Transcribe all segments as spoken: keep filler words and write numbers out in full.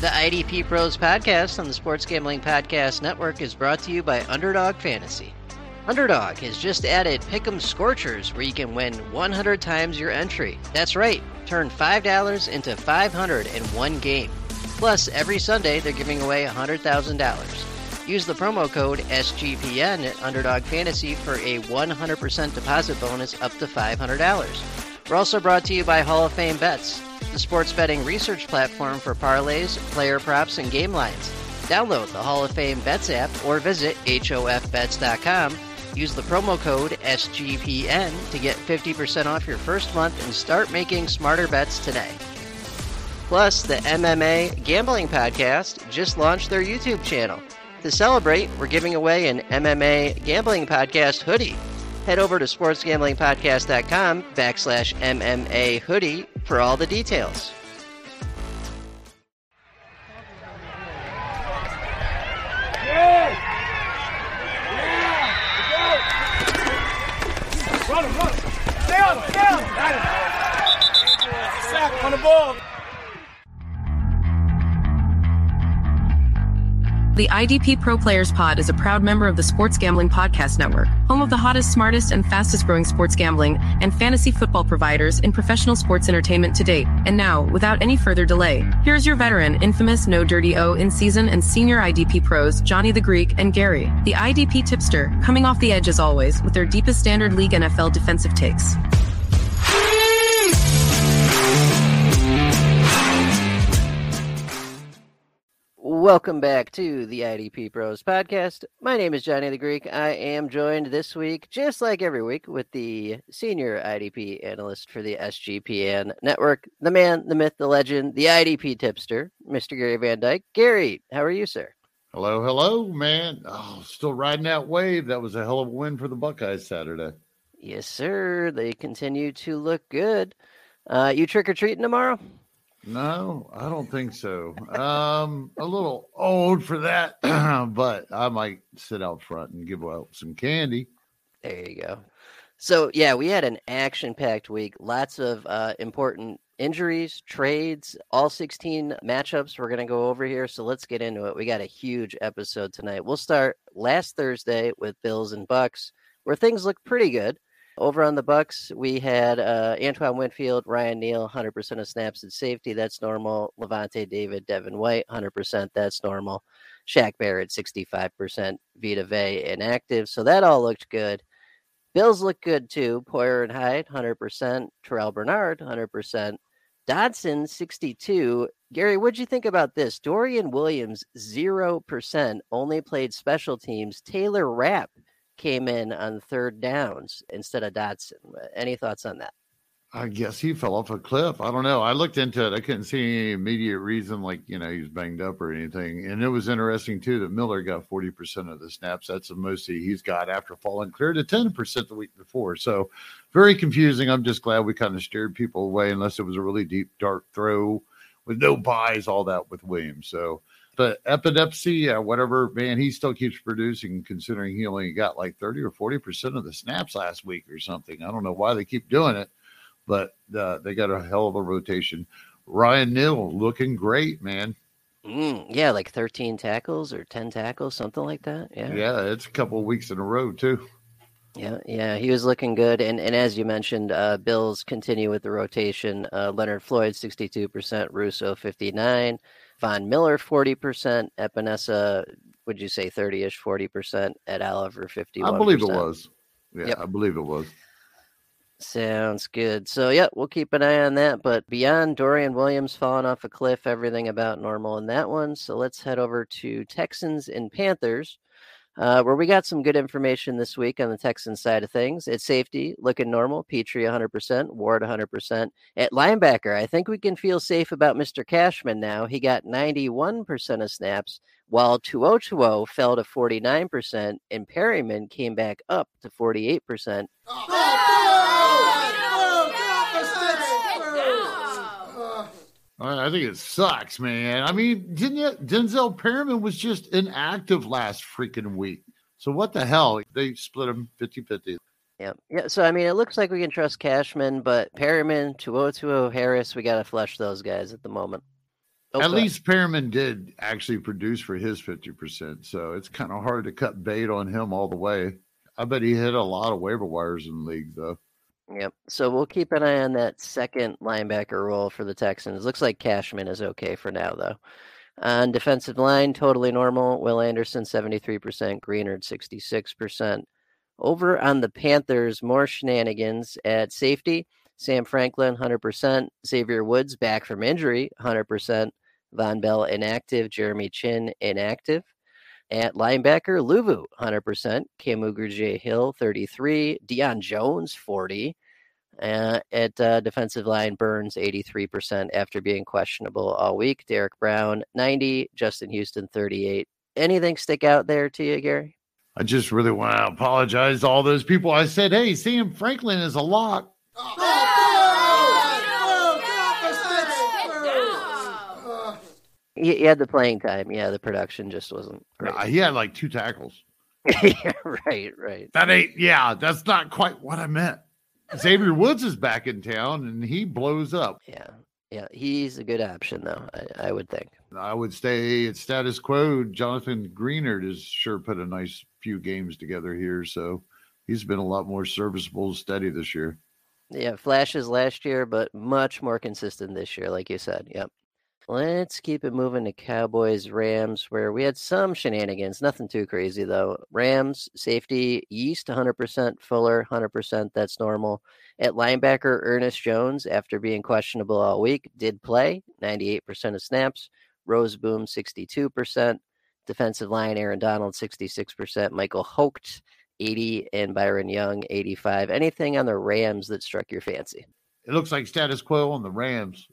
The I D P Pros podcast on the Sports Gambling Podcast Network is brought to you by Underdog Fantasy. Underdog has just added Pick'em Scorchers, where you can win one hundred times your entry. That's right, turn five dollars into five hundred dollars in one game. Plus, every Sunday, they're giving away one hundred thousand dollars. Use the promo code S G P N at Underdog Fantasy for a one hundred percent deposit bonus up to five hundred dollars. We're also brought to you by Hall of Fame Bets, the sports betting research platform for parlays, player props, and game lines. Download the Hall of Fame Bets app or visit H O F bets dot com. Use the promo code S G P N to get fifty percent off your first month and start making smarter bets today. Plus, the M M A Gambling Podcast just launched their YouTube channel. To celebrate, we're giving away an M M A Gambling Podcast hoodie. Head over to sports gambling podcast dot com backslash M M A hoodie for all the details. Run him, run him. Stay on him, stay on him. Got him. Sack on the ball. The I D P Pro Players Pod is a proud member of the Sports Gambling Podcast Network, home of the hottest, smartest, and fastest-growing sports gambling and fantasy football providers in professional sports entertainment to date. And now, without any further delay, here's your veteran, infamous, no dirty O in season, and senior I D P pros, Johnny the Greek and Gary, the I D P tipster, coming off the edge as always with their deepest standard league N F L defensive takes. Welcome back to the I D P Pros Podcast. My name is Johnny the Greek. I am joined this week, just like every week, with the senior I D P analyst for the S G P N network, the man, the myth, the legend, the I D P tipster, Mister Gary Van Dyke. Gary, how are you, sir? Hello, hello, man. Oh, still riding that wave. That was a hell of a win for the Buckeyes Saturday. Yes, sir. They continue to look good. Uh, you trick-or-treating tomorrow? No, I don't think so. Um, a little old for that, but I might sit out front and give out some candy. There you go. So, yeah, we had an action-packed week. Lots of uh, important injuries, trades, all sixteen matchups we're going to go over here. So let's get into it. We got a huge episode tonight. We'll start last Thursday with Bills and Bucks, where things look pretty good. Over on the Bucks, we had uh, Antoine Winfield, Ryan Neal, one hundred percent of snaps at safety. That's normal. Levante David, Devin White, one hundred percent. That's normal. Shaq Barrett, sixty-five percent. Vita Vey, inactive. So that all looked good. Bills looked good, too. Poyer and Hyde, one hundred percent. Terrell Bernard, one hundred percent. Dodson, sixty-two. Gary, what'd you think about this? Dorian Williams, zero percent. Only played special teams. Taylor Rapp came in on third downs instead of Dodson. Any thoughts on that? I guess he fell off a cliff. I don't know. I looked into it. I couldn't see any immediate reason, like, you know, he was banged up or anything. And it was interesting, too, that Miller got forty percent of the snaps. That's the most he's got after falling clear to ten percent the week before. So very confusing. I'm just glad we kind of steered people away, unless it was a really deep, dark throw with no buys, all that with Williams. So But epilepsy, uh, whatever, man, he still keeps producing, considering he only got like thirty or forty percent of the snaps last week or something. I don't know why they keep doing it, but uh, they got a hell of a rotation. Ryan Neal looking great, man. Mm, yeah, like thirteen tackles or ten tackles, something like that. Yeah, yeah, it's a couple of weeks in a row, too. Yeah, yeah, he was looking good. And and as you mentioned, uh, Bills continue with the rotation. Uh, Leonard Floyd, sixty-two percent, Russo, fifty-nine percent. Von Miller, forty percent. Epenesa, would you say thirty-ish, forty percent? Ed Oliver, fifty-one percent. I believe it was. Yeah, yep. I believe it was. Sounds good. So, yeah, we'll keep an eye on that. But beyond Dorian Williams falling off a cliff, everything about normal in that one. So let's head over to Texans and Panthers, uh, where we got some good information this week on the Texans side of things. At safety, looking normal. Petrie, one hundred percent. Ward, one hundred percent. At linebacker, I think we can feel safe about Mister Cashman now. He got ninety-one percent of snaps, while Tuotuo fell to forty-nine percent, and Perryman came back up to forty-eight percent. Oh, oh, no, no, no, no, no, no, no. I think it sucks, man. I mean, didn't you, Denzel Perryman was just inactive last freaking week. So what the hell? They split him fifty-fifty. Yeah. Yeah. So, I mean, it looks like we can trust Cashman, but Perryman, Tuotuo, Harris, we got to flush those guys at the moment. Okay. At least Perriman did actually produce for his fifty percent, so it's kind of hard to cut bait on him all the way. I bet he hit a lot of waiver wires in the league, though. Yep. So we'll keep an eye on that second linebacker role for the Texans. Looks like Cashman is okay for now, though. On defensive line, totally normal. Will Anderson, seventy-three percent. Greenard, sixty-six percent. Over on the Panthers, more shenanigans at safety. Sam Franklin, one hundred percent. Xavier Woods, back from injury, one hundred percent. Von Bell, inactive. Jeremy Chin, inactive. At linebacker, Luvu, one hundred percent. Cam Ugarje-Hill, thirty-three. Deion Jones, forty. Uh, at uh, defensive line, Burns, eighty-three percent after being questionable all week. Derek Brown, ninety. Justin Houston, thirty-eight. Anything stick out there to you, Gary? I just really want to apologize to all those people. I said, hey, Sam Franklin is a lock. Oh, oh, no, no, no, no, no, no, no, no, no, no. He, he had the playing time. Yeah, the production just wasn't great. Nah, he had like two tackles. Yeah, right, right. That ain't, yeah, that's not quite what I meant. Xavier Woods is back in town, and he blows up. Yeah, yeah, he's a good option, though, I, I would think. I would stay at status quo. Jonathan Greenard has sure put a nice few games together here, so he's been a lot more serviceable steady this year. Yeah, flashes last year, but much more consistent this year, like you said. Yep. Let's keep it moving to Cowboys, Rams, where we had some shenanigans. Nothing too crazy, though. Rams, safety, Yeast, one hundred percent. Fuller, one hundred percent. That's normal. At linebacker, Ernest Jones, after being questionable all week, did play, ninety-eight percent of snaps. Roseboom, sixty-two percent. Defensive line, Aaron Donald, sixty-six percent. Michael Hocht, eighty, and Byron Young, eighty-five. Anything on the Rams that struck your fancy? It looks like status quo on the Rams.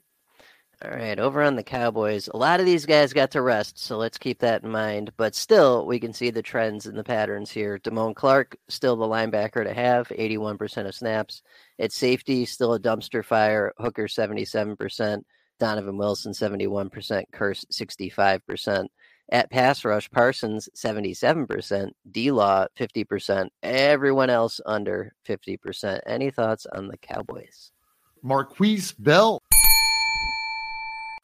All right, over on the Cowboys, a lot of these guys got to rest, so let's keep that in mind. But still, we can see the trends and the patterns here. Damone Clark, still the linebacker to have, eighty-one percent of snaps. At safety, still a dumpster fire. Hooker, seventy-seven percent. Donovan Wilson, seventy-one percent. Curse, sixty-five percent. At pass rush, Parsons, seventy-seven percent, D-Law, fifty percent, everyone else under fifty percent. Any thoughts on the Cowboys? Marquise Bell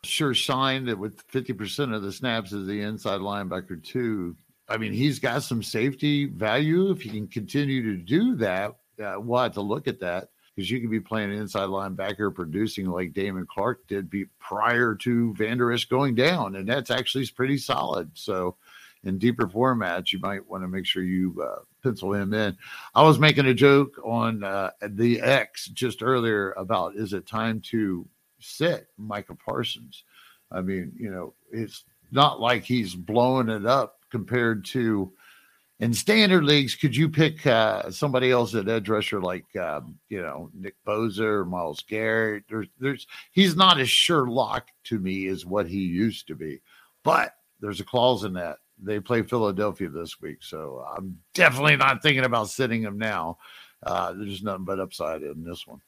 sure shined it with fifty percent of the snaps as the inside linebacker, too. I mean, he's got some safety value. If he can continue to do that, uh, we'll have to look at that, because you can be playing an inside linebacker producing like Damon Clark did be prior to Van Der Esch going down, and that's actually pretty solid. So in deeper formats, you might want to make sure you uh, pencil him in. I was making a joke on uh, the X just earlier about, is it time to sit Micah Parsons? I mean, you know, it's not like he's blowing it up compared to, in standard leagues, could you pick uh, somebody else at edge rusher like, um, you know, Nick Bosa or Miles Garrett? There's, there's, he's not as sure lock to me as what he used to be. But there's a clause in that. They play Philadelphia this week, so I'm definitely not thinking about sitting him now. Uh, there's nothing but upside in this one.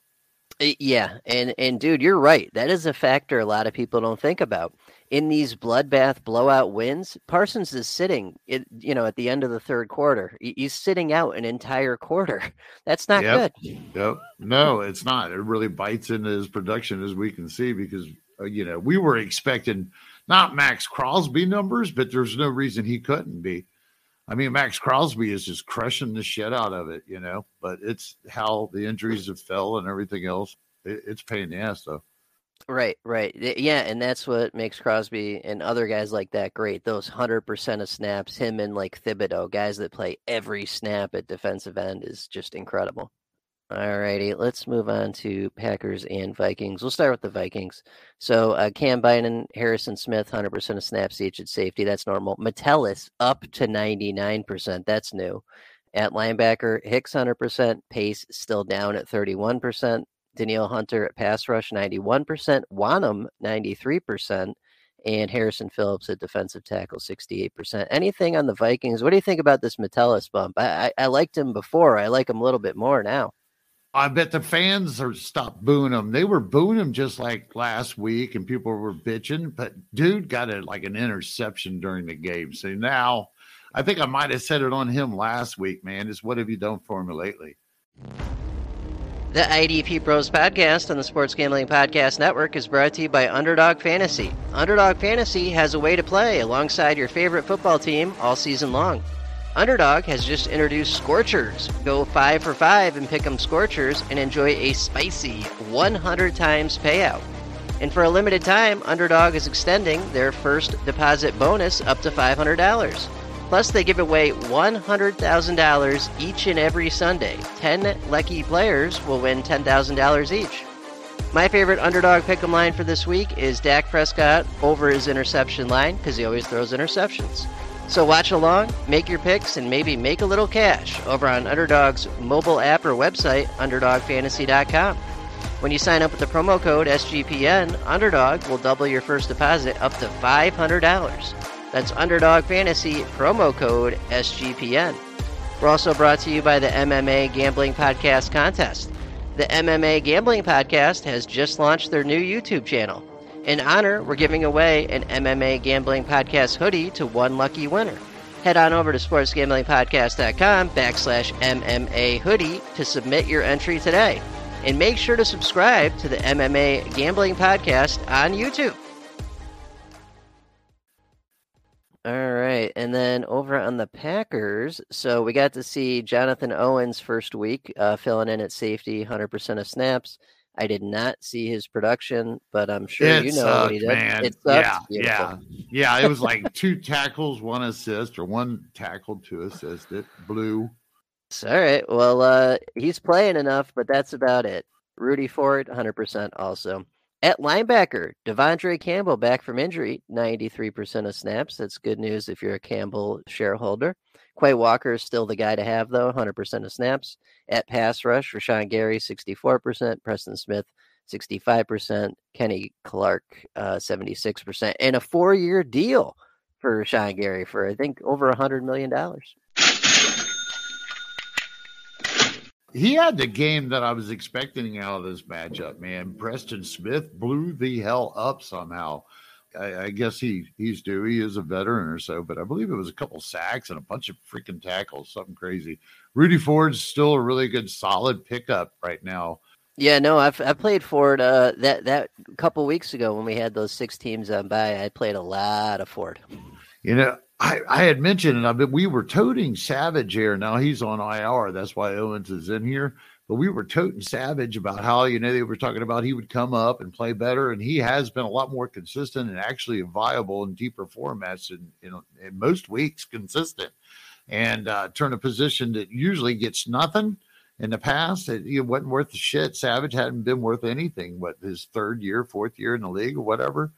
Yeah, and, and, dude, you're right. That is a factor a lot of people don't think about. In these bloodbath blowout wins, Parsons is sitting, it, you know, at the end of the third quarter. He's sitting out an entire quarter. That's not yep. good. Yep. No, it's not. It really bites into his production, as we can see, because, uh, you know, we were expecting not Max Crosby numbers, but there's no reason he couldn't be. I mean, Max Crosby is just crushing the shit out of it, you know, but it's how the injuries have fell and everything else. It, it's pain in the ass, though. Right, right. Yeah, and that's what makes Crosby and other guys like that great. Those one hundred percent of snaps, him and like Thibodeau, guys that play every snap at defensive end is just incredible. All righty, let's move on to Packers and Vikings. We'll start with the Vikings. So uh, Cam Bynum, Harrison Smith, one hundred percent of snaps each at safety. That's normal. Metellus up to ninety-nine percent. That's new. At linebacker, Hicks, one hundred percent. Pace still down at thirty-one percent. Danielle Hunter at pass rush, ninety-one percent. Wanham, ninety-three percent. And Harrison Phillips at defensive tackle, sixty-eight percent. Anything on the Vikings? What do you think about this Metellus bump? I, I, I liked him before. I like him a little bit more now. I bet the fans are stopped booing him. They were booing him just like last week, and people were bitching. But dude got a, like an interception during the game. So now I think I might have said it on him last week, man. It's what have you done for me lately? The I D P Pros podcast on the Sports Gambling Podcast Network is brought to you by Underdog Fantasy. Underdog Fantasy has a way to play alongside your favorite football team all season long. Underdog has just introduced Scorchers. Go five for five and pick 'em Scorchers and enjoy a spicy one hundred times payout. And for a limited time, Underdog is extending their first deposit bonus up to five hundred dollars. Plus, they give away one hundred thousand dollars each and every Sunday. ten lucky players will win ten thousand dollars each. My favorite Underdog pick'em line for this week is Dak Prescott over his interception line, because he always throws interceptions. So watch along, make your picks, and maybe make a little cash over on Underdog's mobile app or website, underdog fantasy dot com. When you sign up with the promo code S G P N, Underdog will double your first deposit up to five hundred dollars. That's Underdog Fantasy, promo code S G P N. We're also brought to you by the M M A Gambling Podcast Contest. The M M A Gambling Podcast has just launched their new YouTube channel. In honor, we're giving away an M M A Gambling Podcast hoodie to one lucky winner. Head on over to sports gambling podcast dot com backslash M M A hoodie to submit your entry today. And make sure to subscribe to the M M A Gambling Podcast on YouTube. All right, and then over on the Packers, so we got to see Jonathan Owens first week, uh, filling in at safety, one hundred percent of snaps. I did not see his production, but I'm sure it you know sucked, what he did. Man. It sucked. Yeah, yeah, yeah, it was like two tackles, one assist, or one tackle, two assist. It blew. All right, well, uh, he's playing enough, but that's about it. Rudy Ford, one hundred percent also. At linebacker, Devondre Campbell back from injury, ninety-three percent of snaps. That's good news if you're a Campbell shareholder. Quay Walker is still the guy to have, though, one hundred percent of snaps. At pass rush, Rashawn Gary, sixty-four percent. Preston Smith, sixty-five percent. Kenny Clark, uh, seventy-six percent. And a four-year deal for Rashawn Gary for, I think, over one hundred million dollars. He had the game that I was expecting out of this matchup, man. Preston Smith blew the hell up somehow. I, I guess he, he's due. He is a veteran or so, but I believe it was a couple sacks and a bunch of freaking tackles, something crazy. Rudy Ford's still a really good, solid pickup right now. Yeah, no, I've, I played Ford uh, that, that couple weeks ago when we had those six teams on bye. I played a lot of Ford. You know, I, I had mentioned, and I've been, we were toting Savage here. Now he's on I R. That's why Owens is in here. But we were toting Savage about how, you know, they were talking about he would come up and play better. And he has been a lot more consistent and actually viable in deeper formats in, in, in most weeks, consistent. And uh, turn a position that usually gets nothing in the past. It, it wasn't worth the shit. Savage hadn't been worth anything, what, his third year, fourth year in the league or whatever.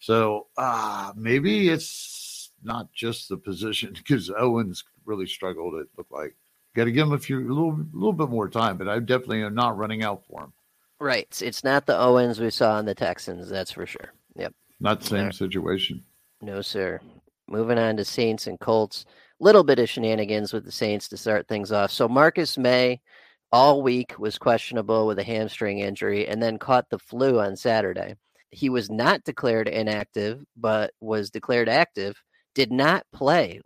So uh, maybe it's not just the position, because Owens really struggled, it looked like. Got to give him a few, a little, little bit more time, but I definitely am not running out for him. Right. It's not the Owens we saw in the Texans, that's for sure. Yep. Not the same situation. No, sir. Moving on to Saints and Colts. Little bit of shenanigans with the Saints to start things off. So Marcus May all week was questionable with a hamstring injury and then caught the flu on Saturday. He was not declared inactive, but was declared active. Did not play,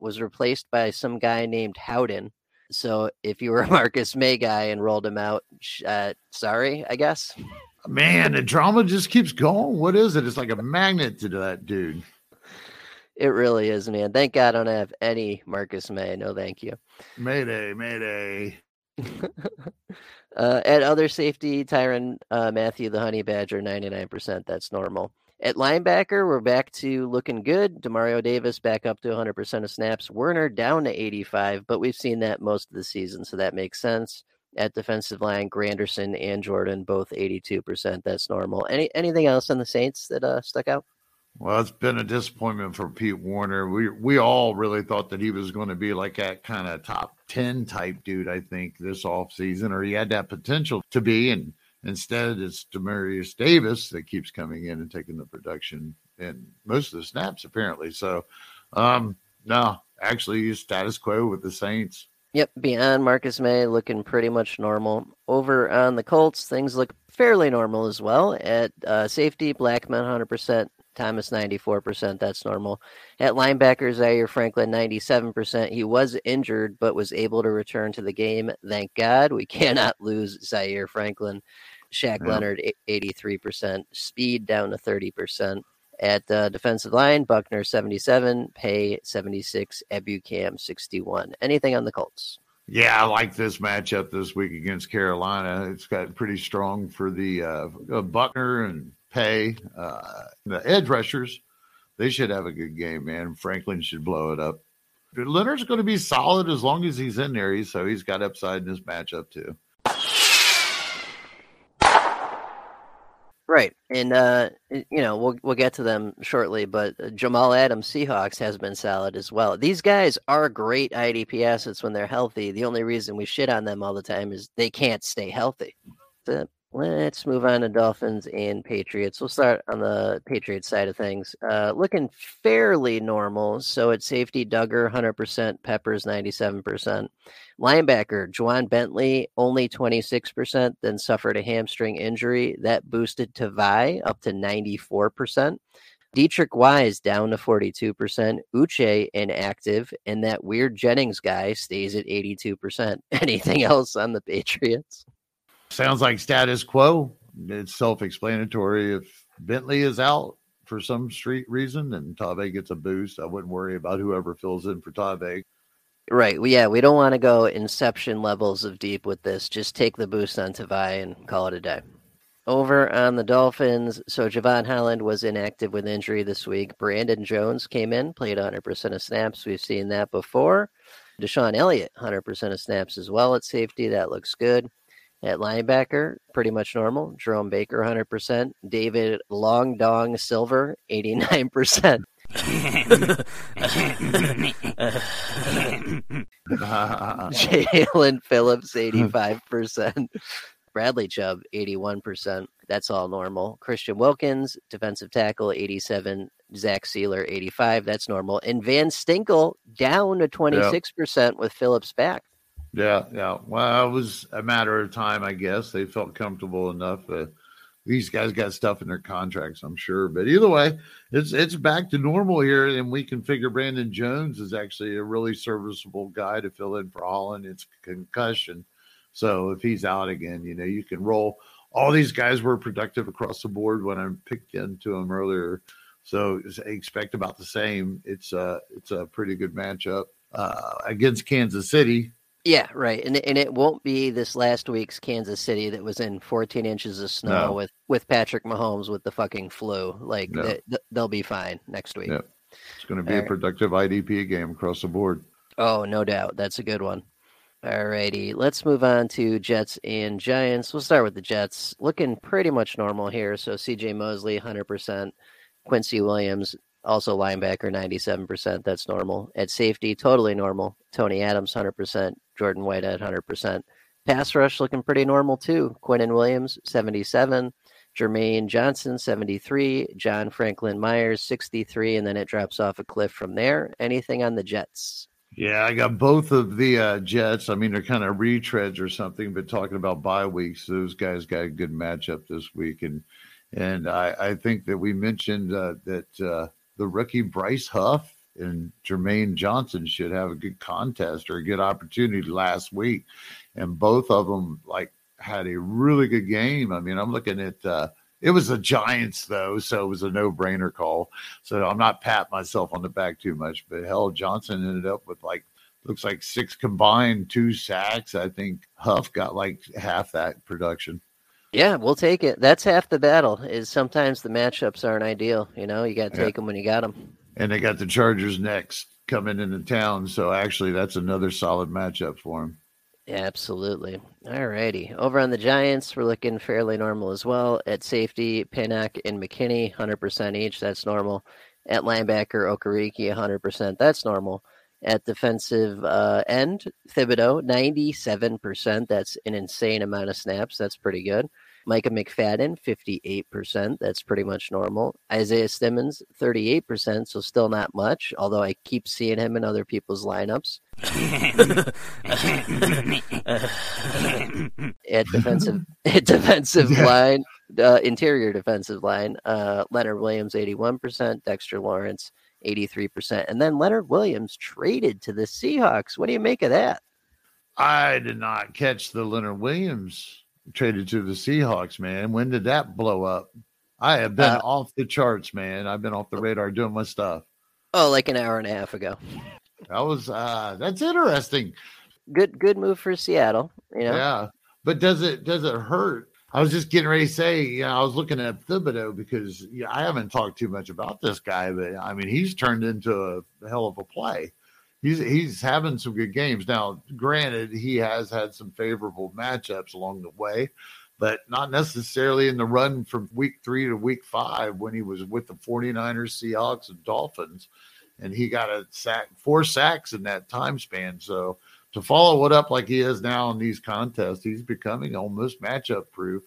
was replaced by some guy named Howden. So if you were a Marcus May guy and rolled him out, uh, sorry, I guess. Man, the drama just keeps going. What is it? It's like a magnet to that dude. It really is, man. Thank God I don't have any Marcus May. No, thank you. Mayday, mayday. uh, at other safety, Tyrann uh, Mathieu, the Honey Badger, ninety-nine percent. That's normal. At linebacker, we're back to looking good. Demario Davis back up to one hundred percent of snaps. Werner down to eighty-five, but we've seen that most of the season, so that makes sense. At defensive line, Granderson and Jordan, both eighty-two percent. That's normal. Any Anything else on the Saints that uh, stuck out? Well, it's been a disappointment for Pete Werner. We we all really thought that he was going to be like that kind of top ten type dude, I think, this offseason, or he had that potential to be. And instead, it's Demarius Davis that keeps coming in and taking the production and most of the snaps, apparently. So, um, no, actually, he's status quo with the Saints. Yep, beyond Marcus May, looking pretty much normal. Over on the Colts, things look fairly normal as well. At uh, safety, Blackman, one hundred percent. Thomas ninety-four percent. That's normal. At linebacker, Zaire Franklin ninety-seven percent. He was injured but was able to return to the game. Thank God. We cannot lose Zaire Franklin. Shaq yeah. Leonard eighty-three percent. Speed down to thirty percent. At uh, defensive line, Buckner seventy-seven, Pay seventy-six, Ebukam sixty-one. Anything on the Colts? Yeah, I like this matchup this week against Carolina. It's got pretty strong for the uh, Buckner and Pay. Uh, the edge rushers, they should have a good game, man. Franklin should blow it up. Leonard's going to be solid as long as he's in there, he's, so he's got upside in this matchup too. Right, and uh, you know we'll we'll get to them shortly, but Jamal Adams, Seahawks, has been solid as well. These guys are great I D P assets when they're healthy. The only reason we shit on them all the time is they can't stay healthy. So let's move on to Dolphins and Patriots. We'll start on the Patriots side of things. Uh, looking fairly normal. So at safety, Duggar one hundred percent, Peppers ninety-seven percent. Linebacker, Juwan Bentley, only twenty-six percent, then suffered a hamstring injury. That boosted Tavai up to ninety-four percent. Dietrich Wise down to forty-two percent. Uche inactive, and that weird Jennings guy stays at eighty-two percent. Anything else on the Patriots? Sounds like status quo. It's self-explanatory. If Bentley is out for some street reason and Tave gets a boost, I wouldn't worry about whoever fills in for Tave. Right. Well, yeah, we don't want to go inception levels of deep with this. Just take the boost on Tave and call it a day. Over on the Dolphins, so Javon Holland was inactive with injury this week. Brandon Jones came in, played one hundred percent of snaps. We've seen that before. Deshaun Elliott, one hundred percent of snaps as well at safety. That looks good. At linebacker, pretty much normal. Jerome Baker, one hundred percent. David Long Dong Silver, eighty-nine percent. Jalen Phillips, eighty-five percent. Bradley Chubb, eighty-one percent. That's all normal. Christian Wilkins, defensive tackle, eighty-seven. Zach Sealer, eighty-five. That's normal. And Van Stinkle, down to twenty-six percent yeah. with Phillips back. Yeah, yeah. Well, it was a matter of time, I guess. They felt comfortable enough. Uh, these guys got stuff in their contracts, I'm sure. But either way, it's it's back to normal here, and we can figure Brandon Jones is actually a really serviceable guy to fill in for Holland. It's concussion. So if he's out again, you know, you can roll. All these guys were productive across the board when I picked into them earlier. So expect about the same. It's a, it's a pretty good matchup uh, against Kansas City. Yeah, right. And and it won't be this last week's Kansas City that was in fourteen inches of snow no. with, with Patrick Mahomes with the fucking flu. Like, no. they, they'll be fine next week. Yeah. It's going to be All a productive right. I D P game across the board. Oh, no doubt. That's a good one. All righty. Let's move on to Jets and Giants. We'll start with the Jets. Looking pretty much normal here. So C J Mosley, one hundred percent. Quincy Williams, also linebacker, ninety-seven percent. That's normal. At safety, totally normal. Tony Adams, one hundred percent. Jordan White at one hundred percent. Pass rush looking pretty normal, too. Quinnen Williams, seventy-seven. Jermaine Johnson, seventy-three. John Franklin Myers, sixty-three. And then it drops off a cliff from there. Anything on the Jets? Yeah, I got both of the uh, Jets. I mean, they're kind of retreads or something, but talking about bye weeks, those guys got a good matchup this week. And and I, I think that we mentioned uh, that uh, the rookie Bryce Huff and Jermaine Johnson should have a good contest or a good opportunity last week. And both of them like had a really good game. I mean, I'm looking at, uh, it was the Giants though. So it was a no brainer call. So I'm not patting myself on the back too much, but hell, Johnson ended up with like, looks like six combined, two sacks. I think Huff got like half that production. Yeah, we'll take it. That's half the battle is sometimes the matchups aren't ideal. You know, you got to take yeah. them when you got them. And they got the Chargers next coming into town. So actually, that's another solid matchup for them. Yeah, absolutely. All righty. Over on the Giants, we're looking fairly normal as well. At safety, Pinnock and McKinney, one hundred percent each. That's normal. At linebacker, Okereke, one hundred percent. That's normal. At defensive uh, end, Thibodeau, ninety-seven percent. That's an insane amount of snaps. That's pretty good. Micah McFadden, fifty-eight percent. That's pretty much normal. Isaiah Simmons, thirty-eight percent, so still not much, although I keep seeing him in other people's lineups. at defensive at defensive line, uh, interior defensive line, uh, Leonard Williams, eighty-one percent, Dexter Lawrence, eighty-three percent. And then Leonard Williams traded to the Seahawks. What do you make of that? I did not catch the Leonard Williams traded to the Seahawks, man. When did that blow up? I have been uh, off the charts, man. I've been off the radar doing my stuff. Oh, like an hour and a half ago. That was uh, that's interesting. Good, good move for Seattle. You know? Yeah, but does it does it hurt? I was just getting ready to say, you know, I was looking at Thibodeau because you know, I haven't talked too much about this guy, but I mean, he's turned into a hell of a play. He's he's having some good games now. Granted, he has had some favorable matchups along the way, but not necessarily in the run from week three to week five when he was with the forty-niners, Seahawks, and Dolphins. And he got a sack, four sacks in that time span. So to follow it up like he is now in these contests, he's becoming almost matchup proof.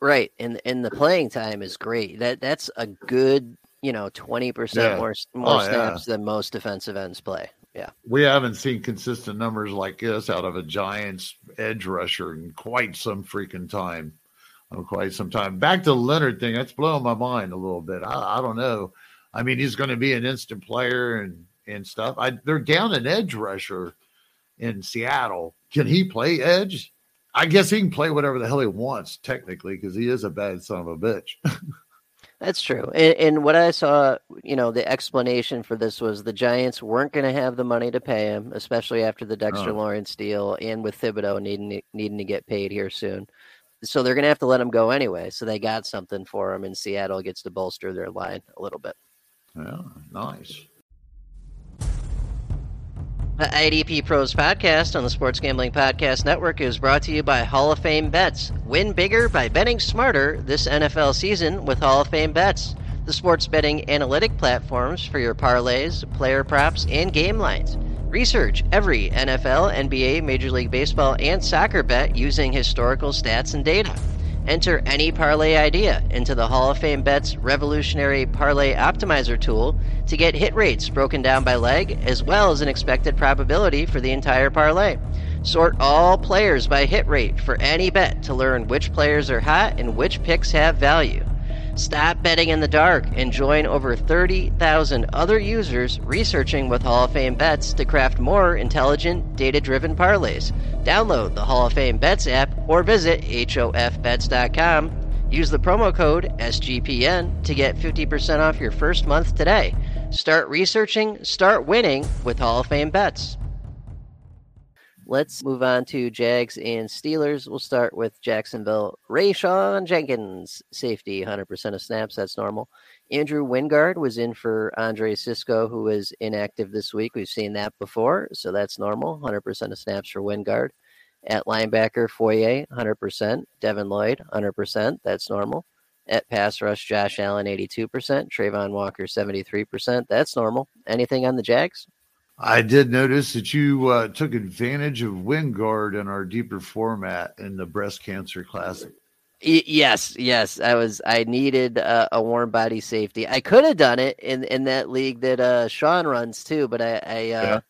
Right. And and the playing time is great. That That's a good, you know, twenty percent yeah. more, more oh, snaps yeah. than most defensive ends play. Yeah, we haven't seen consistent numbers like this out of a Giants edge rusher in quite some freaking time. Oh, quite some time. Back to the Leonard thing. That's blowing my mind a little bit. I, I don't know. I mean, he's going to be an instant player and, and stuff. I, they're down an edge rusher in Seattle. Can he play edge? I guess he can play whatever the hell he wants, technically, because he is a bad son of a bitch. That's true. And, and what I saw, you know, the explanation for this was the Giants weren't going to have the money to pay him, especially after the Dexter oh. Lawrence deal and with Thibodeau needing, needing to get paid here soon. So they're going to have to let him go anyway. So they got something for him, and Seattle gets to bolster their line a little bit. Yeah, nice. The I D P Pros podcast on the Sports Gambling Podcast Network is brought to you by Hall of Fame Bets. Win bigger by betting smarter this N F L season with Hall of Fame Bets, the sports betting analytic platforms for your parlays, player props, and game lines. Research every N F L, N B A, Major League Baseball, and soccer bet using historical stats and data. Enter any parlay idea into the Hall of Fame Bets revolutionary parlay optimizer tool to get hit rates broken down by leg, as well as an expected probability for the entire parlay. Sort all players by hit rate for any bet to learn which players are hot and which picks have value. Stop betting in the dark and join over thirty thousand other users researching with Hall of Fame Bets to craft more intelligent, data-driven parlays. Download the Hall of Fame Bets app or visit H O F bets dot com. Use the promo code S G P N to get fifty percent off your first month today. Start researching, start winning with Hall of Fame Bets. Let's move on to Jags and Steelers. We'll start with Jacksonville. Rashawn Jenkins, safety, one hundred percent of snaps. That's normal. Andrew Wingard was in for Andre Sisco, who is inactive this week. We've seen that before, so that's normal. one hundred percent of snaps for Wingard. At linebacker, Foyer, one hundred percent. Devin Lloyd, one hundred percent. That's normal. At pass rush, Josh Allen, eighty-two percent. Trayvon Walker, seventy-three percent. That's normal. Anything on the Jags? I did notice that you uh, took advantage of Wingard in our deeper format in the breast cancer classic. Yes, yes, I was. I needed uh, a warm body safety. I could have done it in, in that league that uh, Sean runs too, but I I, uh, yeah.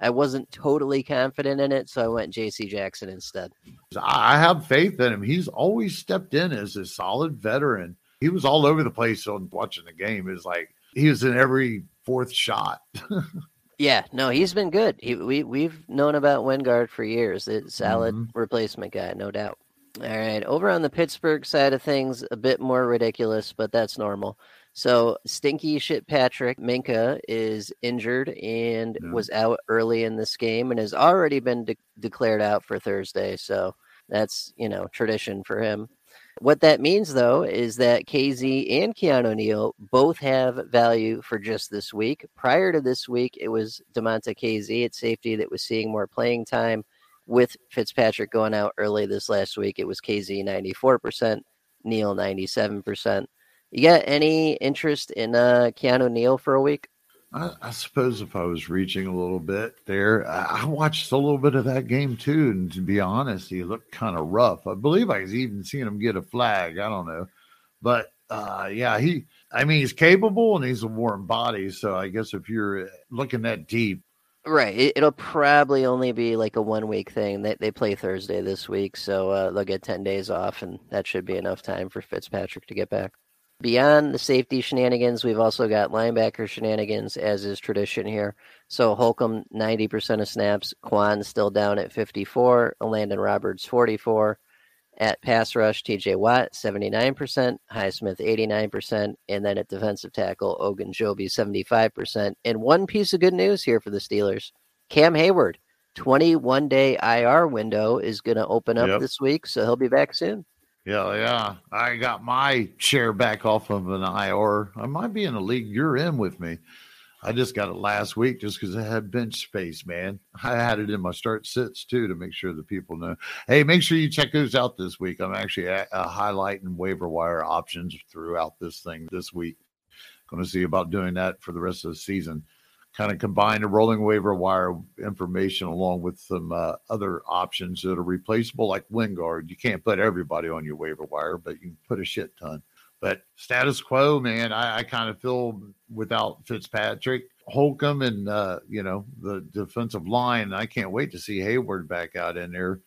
I wasn't totally confident in it, so I went J C Jackson instead. I have faith in him. He's always stepped in as a solid veteran. He was all over the place on watching the game. It was like he was in every fourth shot. Yeah, no, he's been good. He, we, we've known about Wingard for years. It's solid mm-hmm. replacement guy, no doubt. All right, over on the Pittsburgh side of things, a bit more ridiculous, but that's normal. So Stinky Shit Patrick Minka is injured and yeah. was out early in this game and has already been de- declared out for Thursday. So that's, you know, tradition for him. What that means, though, is that K Z and Keanu Neal both have value for just this week. Prior to this week, it was DeMonte K Z at safety that was seeing more playing time. With Fitzpatrick going out early this last week, it was K Z ninety-four percent, Neal ninety-seven percent. You got any interest in uh, Keanu Neal for a week? I, I suppose if I was reaching a little bit there, I, I watched a little bit of that game too. And to be honest, he looked kind of rough. I believe I was even seeing him get a flag. I don't know. But uh, yeah, he, I mean, he's capable and he's a warm body. So I guess if you're looking that deep, Right. It, it'll probably only be like a one week thing. They they play Thursday this week, so uh, they'll get ten days off, and that should be enough time for Fitzpatrick to get back. Beyond the safety shenanigans, we've also got linebacker shenanigans, as is tradition here. So Holcomb, ninety percent of snaps. Quan still down at fifty-four. Landon Roberts, forty-four. At pass rush, T J Watt, seventy-nine percent. Highsmith, eighty-nine percent. And then at defensive tackle, Ogunjobi, seventy-five percent. And one piece of good news here for the Steelers. Cam Hayward, twenty-one day I R window is going to open up yep. this week, so he'll be back soon. Yeah, yeah. I got my share back off of an I R. I might be in a league you're in with me. I just got it last week just because I had bench space, man. I had it in my start sits, too, to make sure the people know. Hey, make sure you check those out this week. I'm actually uh, highlighting waiver wire options throughout this thing this week. Going to see about doing that for the rest of the season. Kind of combine the rolling waiver wire information along with some uh, other options that are replaceable, like Wingard. You can't put everybody on your waiver wire, but you can put a shit ton. But status quo, man, I, I kind of feel without Fitzpatrick, Holcomb, and, uh, you know, the defensive line, I can't wait to see Hayward back out in there.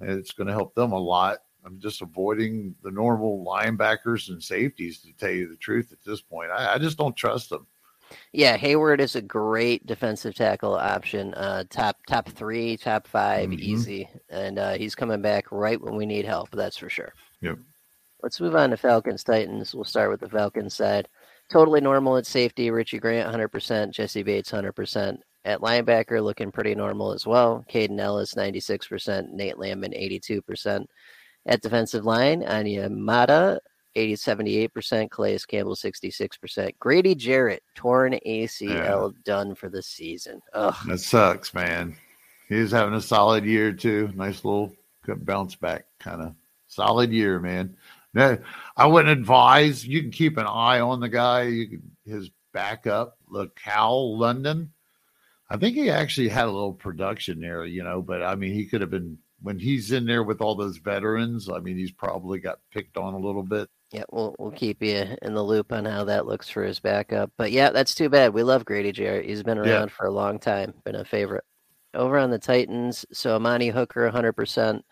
It's going to help them a lot. I'm just avoiding the normal linebackers and safeties, to tell you the truth at this point. I, I just don't trust them. Yeah, Hayward is a great defensive tackle option. Uh, top top three, top five, mm-hmm. easy. And uh, he's coming back right when we need help, that's for sure. Yep. Let's move on to Falcons-Titans. We'll start with the Falcons side. Totally normal at safety. Richie Grant, one hundred percent. Jesse Bates, one hundred percent. At linebacker, looking pretty normal as well. Caden Ellis, ninety-six percent. Nate Landman, eighty-two percent. At defensive line, Anya Mata, seventy-eight percent. Calais Campbell, sixty-six percent. Grady Jarrett, torn A C L, yeah. done for the season. Ugh. That sucks, man. He's having a solid year, too. Nice little good bounce back kind of solid year, man. No, I wouldn't advise. You can keep an eye on the guy. You can, his backup, Cal London. I think he actually had a little production there, you know, but I mean, he could have been, when he's in there with all those veterans, I mean, he's probably got picked on a little bit. Yeah, we'll, we'll keep you in the loop on how that looks for his backup. But yeah, that's too bad. We love Grady Jarrett. He's been around yeah. for a long time, been a favorite. Over on the Titans, so Imani Hooker, one hundred percent.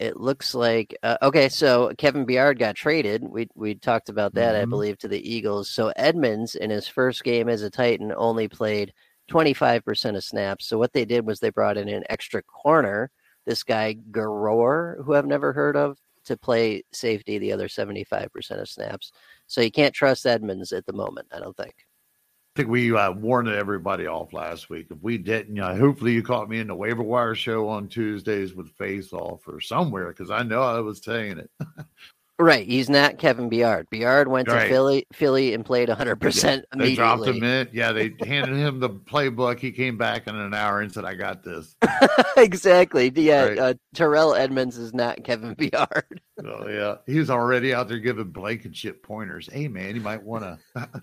It looks like, uh, okay, so Kevin Byard got traded. We we talked about that, mm-hmm. I believe, to the Eagles. So Edmonds, in his first game as a Titan, only played twenty-five percent of snaps. So what they did was they brought in an extra corner, this guy Garor, who I've never heard of, to play safety the other seventy-five percent of snaps. So you can't trust Edmonds at the moment, I don't think. I think we uh, warned everybody off last week. If we didn't, you know, hopefully you caught me in the waiver wire show on Tuesdays with Face Off or somewhere, because I know I was saying it. Right. He's not Kevin Byard. Byard went right. to Philly Philly, and played one hundred percent yeah. immediately. They dropped him in. Yeah, they handed him the playbook. He came back in an hour and said, I got this. Exactly. Yeah, right. uh, Terrell Edmonds is not Kevin Byard. Oh, yeah. He's already out there giving Blankenship pointers. Hey, man, he might want to...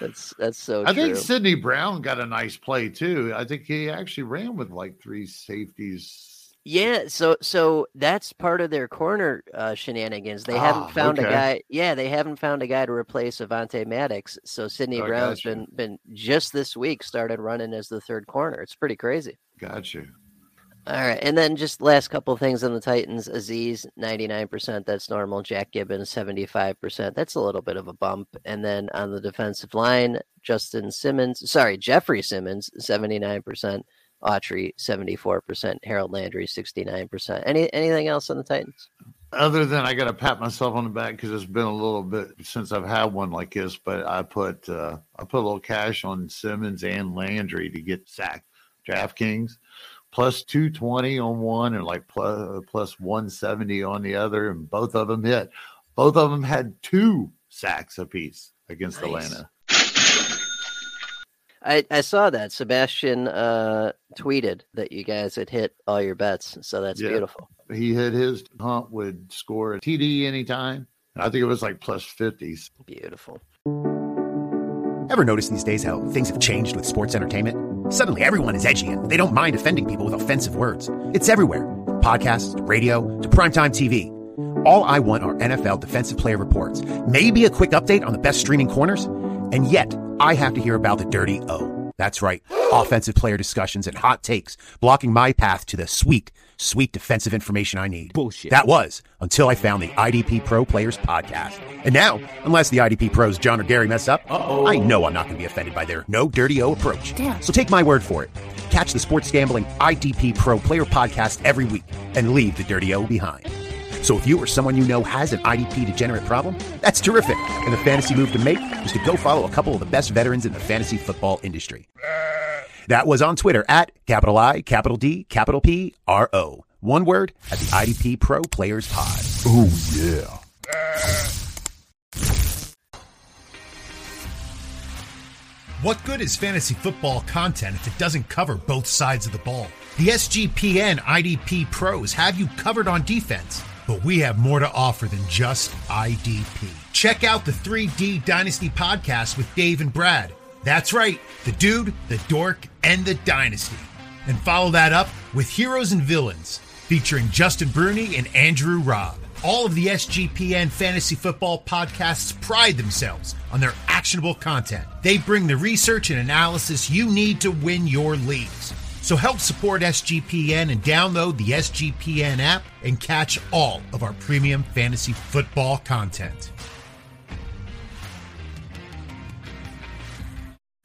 That's that's so I true. Think Sidney Brown got a nice play too. I think he actually ran with like three safeties. Yeah, so so that's part of their corner uh, shenanigans. They ah, haven't found okay. a guy. Yeah, they haven't found a guy to replace Avante Maddox. So Sidney oh, Brown's gotcha. been been just this week started running as the third corner. It's pretty crazy. Gotcha. All right, and then just last couple of things on the Titans. Aziz, ninety-nine percent. That's normal. Jack Gibbons, seventy-five percent. That's a little bit of a bump. And then on the defensive line, Justin Simmons, sorry, Jeffrey Simmons, seventy-nine percent. Autry, seventy-four percent. Harold Landry, sixty-nine percent. Any Anything else on the Titans? Other than I got to pat myself on the back because it's been a little bit since I've had one like this, but I put uh, I put a little cash on Simmons and Landry to get sacked. DraftKings. Plus two twenty on one and like plus, plus one seventy on the other. And both of them hit. Both of them had two sacks apiece against nice. Atlanta. I, I saw that. Sebastian uh, tweeted that you guys had hit all your bets. So that's yeah. beautiful. He hit his. Hunt would score a T D anytime. I think it was like plus fifties. Beautiful. Ever notice these days how things have changed with sports entertainment? Suddenly, everyone is edgy, and they don't mind offending people with offensive words. It's everywhere. From podcasts, to radio, to primetime T V. All I want are N F L defensive player reports, maybe a quick update on the best streaming corners, and yet I have to hear about the dirty O. That's right. offensive player discussions and hot takes, blocking my path to the sweet, sweet defensive information I need. Bullshit. That was until I found the I D P Pro Players Podcast. And now, unless the I D P Pros, John or Gary, mess up, Uh-oh. I know I'm not going to be offended by their no-dirty-o approach. Damn. So take my word for it. Catch the Sports Gambling I D P Pro Player Podcast every week and leave the dirty-o behind. So if you or someone you know has an I D P degenerate problem, that's terrific. And the fantasy move to make is to go follow a couple of the best veterans in the fantasy football industry. That was on Twitter at capital I, capital D, capital P, R O. One word at the I D P Pro Players Pod. Oh, yeah. What good is fantasy football content if it doesn't cover both sides of the ball? The S G P N I D P Pros have you covered on defense. But we have more to offer than just I D P. Check out the three D Dynasty podcast with Dave and Brad. That's right, the dude, the dork, and the dynasty. And follow that up with Heroes and Villains, featuring Justin Bruni and Andrew Robb. All of the S G P N fantasy football podcasts pride themselves on their actionable content. They bring the research and analysis you need to win your leagues. So help support S G P N and download the S G P N app and catch all of our premium fantasy football content.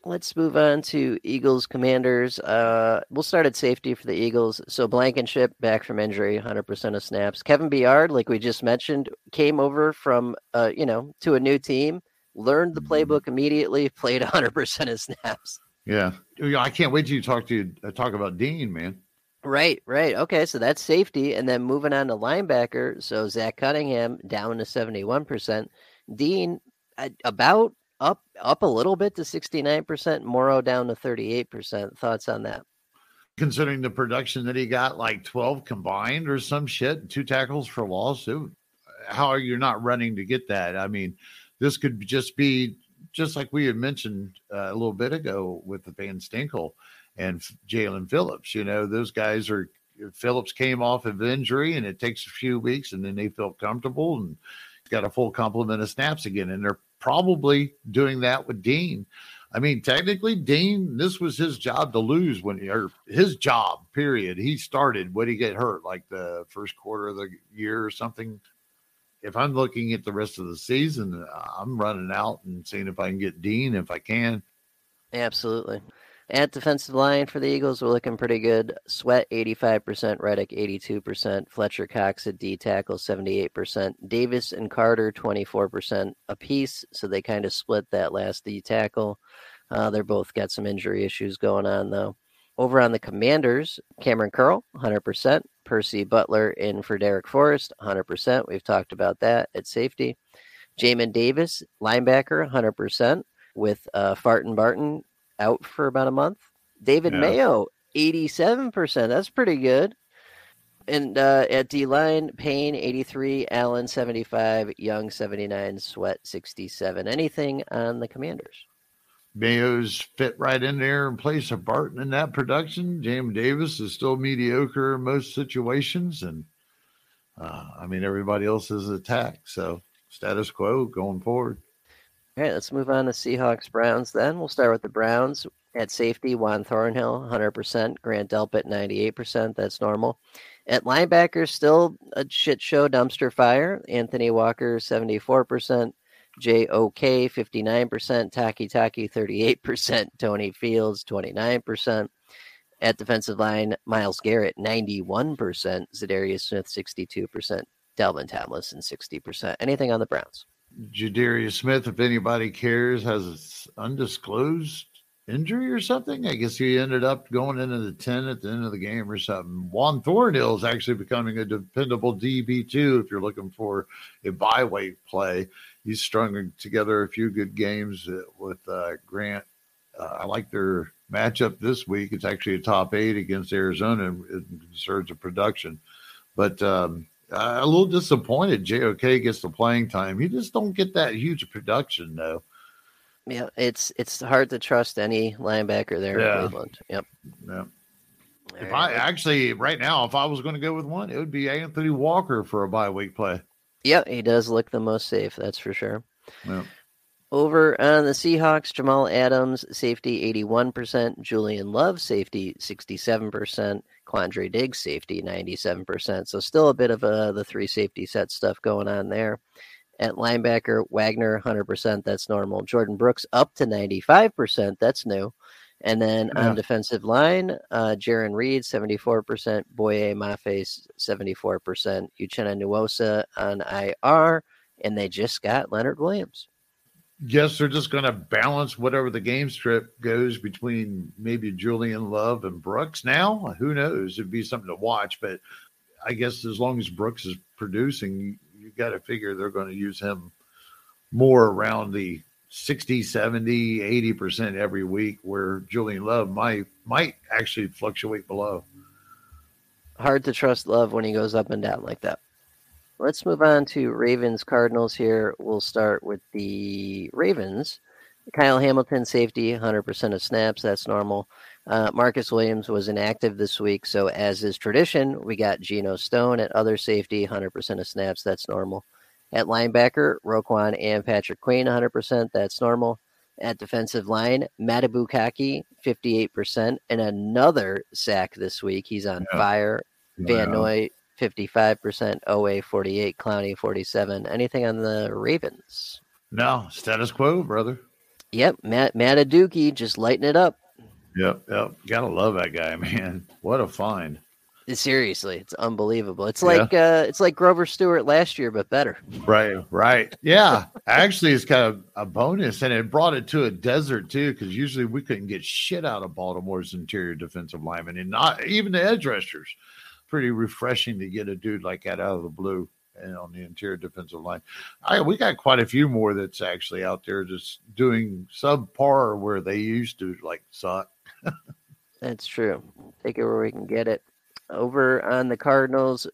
Let's move on to Eagles Commanders. Uh, we'll start at safety for the Eagles. So Blankenship, back from injury, one hundred percent of snaps. Kevin Byard, like we just mentioned, came over from, uh, you know, to a new team, learned the playbook immediately, played one hundred percent of snaps. Yeah, I can't wait till you talk to you, uh, talk about Dean, man. Right, right. Okay, so that's safety. And then moving on to linebacker, so Zach Cunningham down to seventy-one percent. Dean, uh, about up up a little bit to sixty-nine percent. Morrow down to thirty-eight percent. Thoughts on that? Considering the production that he got, like twelve combined or some shit, two tackles for loss, it, how are you not running to get that? I mean, this could just be... just like we had mentioned uh, a little bit ago with the Van Stenkel and Jalen Phillips, you know, those guys are, Phillips came off of injury and it takes a few weeks and then they feel comfortable and got a full complement of snaps again. And they're probably doing that with Dean. I mean, technically Dean, this was his job to lose when he, or his job period. He started when he got hurt, like the first quarter of the year or something. If I'm looking at the rest of the season, I'm running out and seeing if I can get Dean, if I can. Absolutely. At defensive line for the Eagles, we're looking pretty good. Sweat, eighty-five percent. Reddick, eighty-two percent. Fletcher Cox at D tackle, seventy-eight percent. Davis and Carter, twenty-four percent apiece. So they kind of split that last D tackle. Uh, they're both got some injury issues going on, though. Over on the Commanders, Cameron Curl, one hundred percent. Percy Butler in for Derek Forrest, one hundred percent. We've talked about that at safety. Jamin Davis, linebacker, one hundred percent, with uh, Farton Barton out for about a month. David yeah. Mayo, eighty-seven percent. That's pretty good. And uh, at D-line, Payne, eighty-three, Allen, seventy-five, Young, seventy-nine, Sweat, sixty-seven. Anything on the Commanders? Mayo's fit right in there in place of Barton in that production. James Davis is still mediocre in most situations. And, uh, I mean, everybody else is attacked. So status quo going forward. All right, let's move on to Seahawks-Browns then. We'll start with the Browns. At safety, Juan Thornhill, one hundred percent. Grant Delpit, ninety-eight percent. That's normal. At linebacker, still a shit show dumpster fire. Anthony Walker, seventy-four percent. J O K, fifty-nine percent, Taki Taki, thirty-eight percent, Tony Fields, twenty-nine percent. At defensive line, Miles Garrett, ninety-one percent, Zadarius Smith, sixty-two percent, Dalvin Tomlinson, sixty percent. Anything on the Browns? Jadarius Smith, if anybody cares, has an undisclosed injury or something. I guess he ended up going into the ten at the end of the game or something. Juan Thornhill is actually becoming a dependable D B two if you're looking for a byweight play. He's strung together a few good games with uh, Grant. Uh, I like their matchup this week. It's actually a top eight against Arizona in terms of production. But um, uh, a little disappointed J O K gets the playing time. You just don't get that huge production, though. Yeah, it's it's hard to trust any linebacker there yeah. in Cleveland. Yep. Yeah. If right. I actually, right now, if I was going to go with one, it would be Anthony Walker for a bye week play. Yeah, he does look the most safe, that's for sure. Yeah. Over on the Seahawks, Jamal Adams, safety, eighty-one percent. Julian Love, safety, sixty-seven percent. Quandre Diggs, safety, ninety-seven percent. So still a bit of uh, the three safety set stuff going on there. At linebacker, Wagner, one hundred percent. That's normal. Jordan Brooks up to ninety-five percent. That's new. And then yeah. on defensive line, uh, Jaron Reed, seventy-four percent. Boye Mafe, seventy-four percent. Uchenna Nwosu on I R. And they just got Leonard Williams. Yes, they're just going to balance whatever the game strip goes between maybe Julian Love and Brooks now. Who knows? It'd be something to watch. But I guess as long as Brooks is producing, you, you got to figure they're going to use him more around the sixty, seventy, eighty percent every week, where Julian Love might, might actually fluctuate below. Hard to trust Love when he goes up and down like that. Let's move on to Ravens Cardinals here. We'll start with the Ravens. Kyle Hamilton, safety, one hundred percent of snaps. That's normal. Uh, Marcus Williams was inactive this week, so as is tradition, we got Geno Stone at other safety, one hundred percent of snaps. That's normal. At linebacker, Roquan and Patrick Queen, one hundred percent. That's normal. At defensive line, Matt Abukaki, fifty-eight percent, and another sack this week. He's on yeah. fire. Van wow. Noy, fifty-five percent, O A forty-eight, Clowney forty-seven. Anything on the Ravens? No, status quo, brother. Yep, Matt Mataduke just lighting it up. Yep, yep. Gotta love that guy, man. What a find! Seriously, it's unbelievable. It's like yeah. uh, it's like Grover Stewart last year, but better. Right, right. Yeah, actually, it's kind of a bonus, and it brought it to a desert too, because usually we couldn't get shit out of Baltimore's interior defensive linemen, and not even the edge rushers. Pretty refreshing to get a dude like that out of the blue and on the interior defensive line. I, we got quite a few more that's actually out there just doing subpar where they used to, like, suck. That's true. Take it where we can get it. Over on the Cardinals,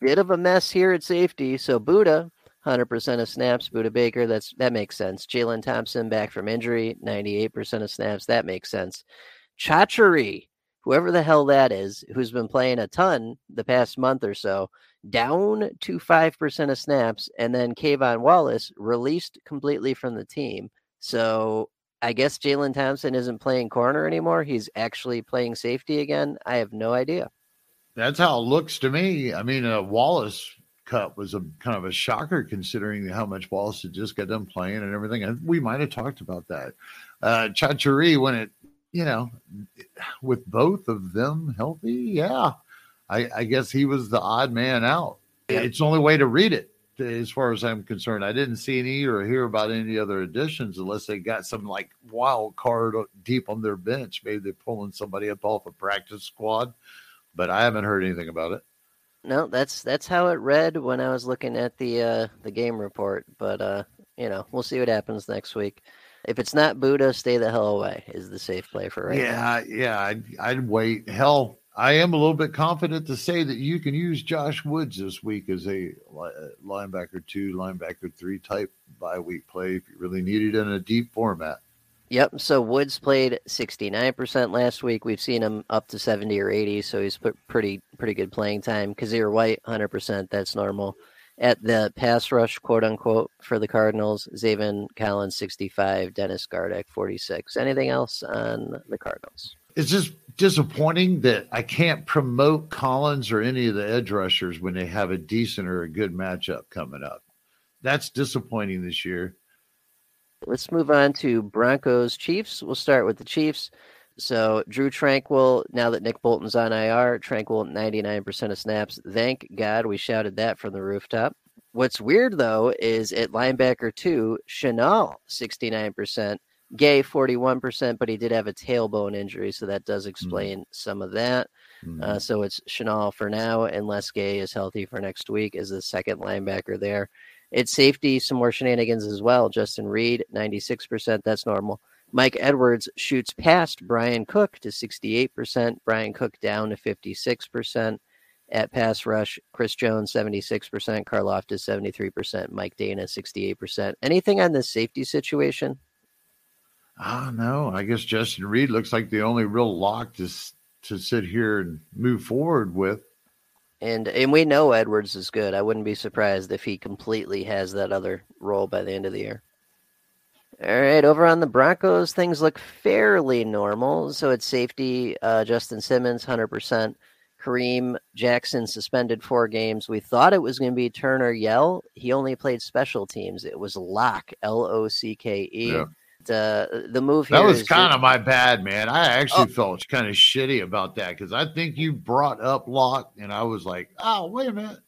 bit of a mess here at safety. So Buddha, one hundred percent of snaps. Buddha Baker, that's that makes sense. Jalen Thompson back from injury, ninety-eight percent of snaps. That makes sense. Chachery, whoever the hell that is, who's been playing a ton the past month or so, down to five percent of snaps, and then Kayvon Wallace released completely from the team. So I guess Jalen Thompson isn't playing corner anymore. He's actually playing safety again. I have no idea. That's how it looks to me. I mean, a Wallace cut was a kind of a shocker considering how much Wallace had just got done playing and everything. And we might have talked about that. Uh, Chachery, when it, you know, with both of them healthy, yeah, I, I guess he was the odd man out. Yeah. It's the only way to read it, as far as I'm concerned. I didn't see any or hear about any other additions unless they got some, like, wild card deep on their bench. Maybe they're pulling somebody up off a practice squad, but I haven't heard anything about it. No, that's that's how it read when I was looking at the uh, the game report. But, uh, you know, we'll see what happens next week. If it's not Buddha, stay the hell away is the safe play for right yeah, now. Yeah, I'd, I'd wait. Hell, I am a little bit confident to say that you can use Josh Woods this week as a linebacker two, linebacker three type bye week play if you really need it in a deep format. Yep, so Woods played sixty-nine percent last week. We've seen him up to seventy or eighty, so he's put pretty, pretty good playing time. Kazir White, one hundred percent, that's normal. At the pass rush, quote unquote, for the Cardinals, Zaven Collins, sixty-five, Dennis Gardeck, forty-six. Anything else on the Cardinals? It's just disappointing that I can't promote Collins or any of the edge rushers when they have a decent or a good matchup coming up. That's disappointing this year. Let's move on to Broncos Chiefs. We'll start with the Chiefs. So Drew Tranquil, now that Nick Bolton's on I R, Tranquil, ninety-nine percent of snaps. Thank God we shouted that from the rooftop. What's weird, though, is at linebacker two, Chenault, sixty-nine percent, Gay, forty-one percent, but he did have a tailbone injury, so that does explain mm. some of that. Mm. Uh, so it's Chenault for now, unless Gay is healthy for next week as the second linebacker there. At safety, some more shenanigans as well. Justin Reed, ninety-six percent, that's normal. Mike Edwards shoots past Brian Cook to sixty-eight percent. Brian Cook down to fifty-six percent. At pass rush, Chris Jones, seventy-six percent. Karloftis, seventy-three percent. Mike Dana, sixty-eight percent. Anything on this safety situation? Oh, no. I guess Justin Reed looks like the only real lock to, to sit here and move forward with. And and we know Edwards is good. I wouldn't be surprised if he completely has that other role by the end of the year. All right, over on the Broncos, things look fairly normal. So it's safety, uh, Justin Simmons, one hundred percent. Kareem Jackson suspended four games. We thought it was going to be Turner Yell. He only played special teams. It was Locke, L O C K E. Yeah. The, the move here that was kind of my bad, man. I actually oh. felt kind of shitty about that because I think you brought up Locke, and I was like, oh, wait a minute.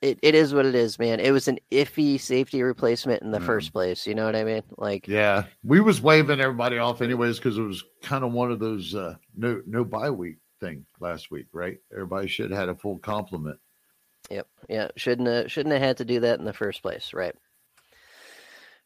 It it is what it is, man. It was an iffy safety replacement in the mm. first place. You know what I mean? Like, yeah, we was waving everybody off anyways because it was kind of one of those uh, no no bye week thing last week, right? Everybody should have had a full complement. Yep. Yeah. Shouldn't have, shouldn't have had to do that in the first place, right?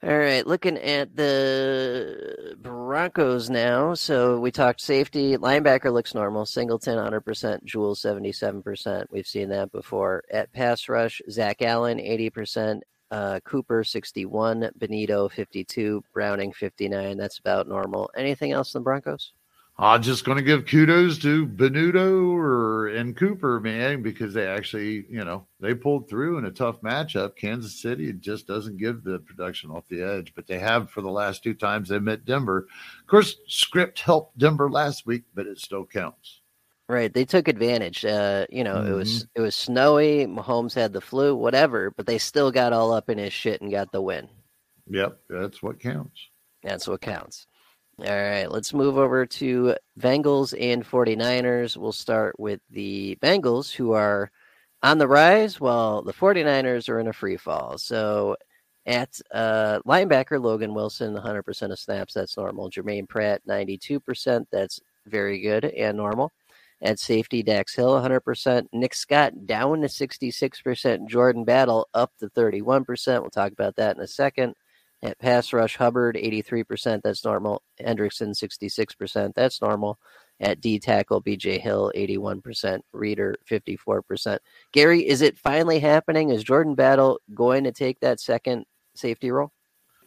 All right, looking at the Broncos now. So we talked safety. Linebacker looks normal. Singleton, one hundred percent. Jewell, seventy-seven percent. We've seen that before. At pass rush, Zach Allen, eighty percent. Uh, Cooper, sixty-one. Benito, fifty-two. Browning, fifty-nine. That's about normal. Anything else in the Broncos? I'm just going to give kudos to Benito or and Cooper, man, because they actually, you know, they pulled through in a tough matchup. Kansas City just doesn't give the production off the edge, but they have for the last two times they met Denver. Of course, script helped Denver last week, but it still counts. Right, they took advantage. Uh, you know, mm-hmm. it was it was snowy. Mahomes had the flu, whatever, but they still got all up in his shit and got the win. Yep, that's what counts. That's what counts. All right, let's move over to Bengals and 49ers. We'll start with the Bengals, who are on the rise, while the 49ers are in a free fall. So at uh, linebacker, Logan Wilson, one hundred percent of snaps, that's normal. Jermaine Pratt, ninety-two percent, that's very good and normal. At safety, Dax Hill, one hundred percent. Nick Scott down to sixty-six percent. Jordan Battle up to thirty-one percent. We'll talk about that in a second. At pass rush, Hubbard, eighty-three percent. That's normal. Hendrickson, sixty-six percent. That's normal. At D tackle, B J Hill, eighty-one percent. Reader, fifty-four percent. Gary, is it finally happening? Is Jordan Battle going to take that second safety role?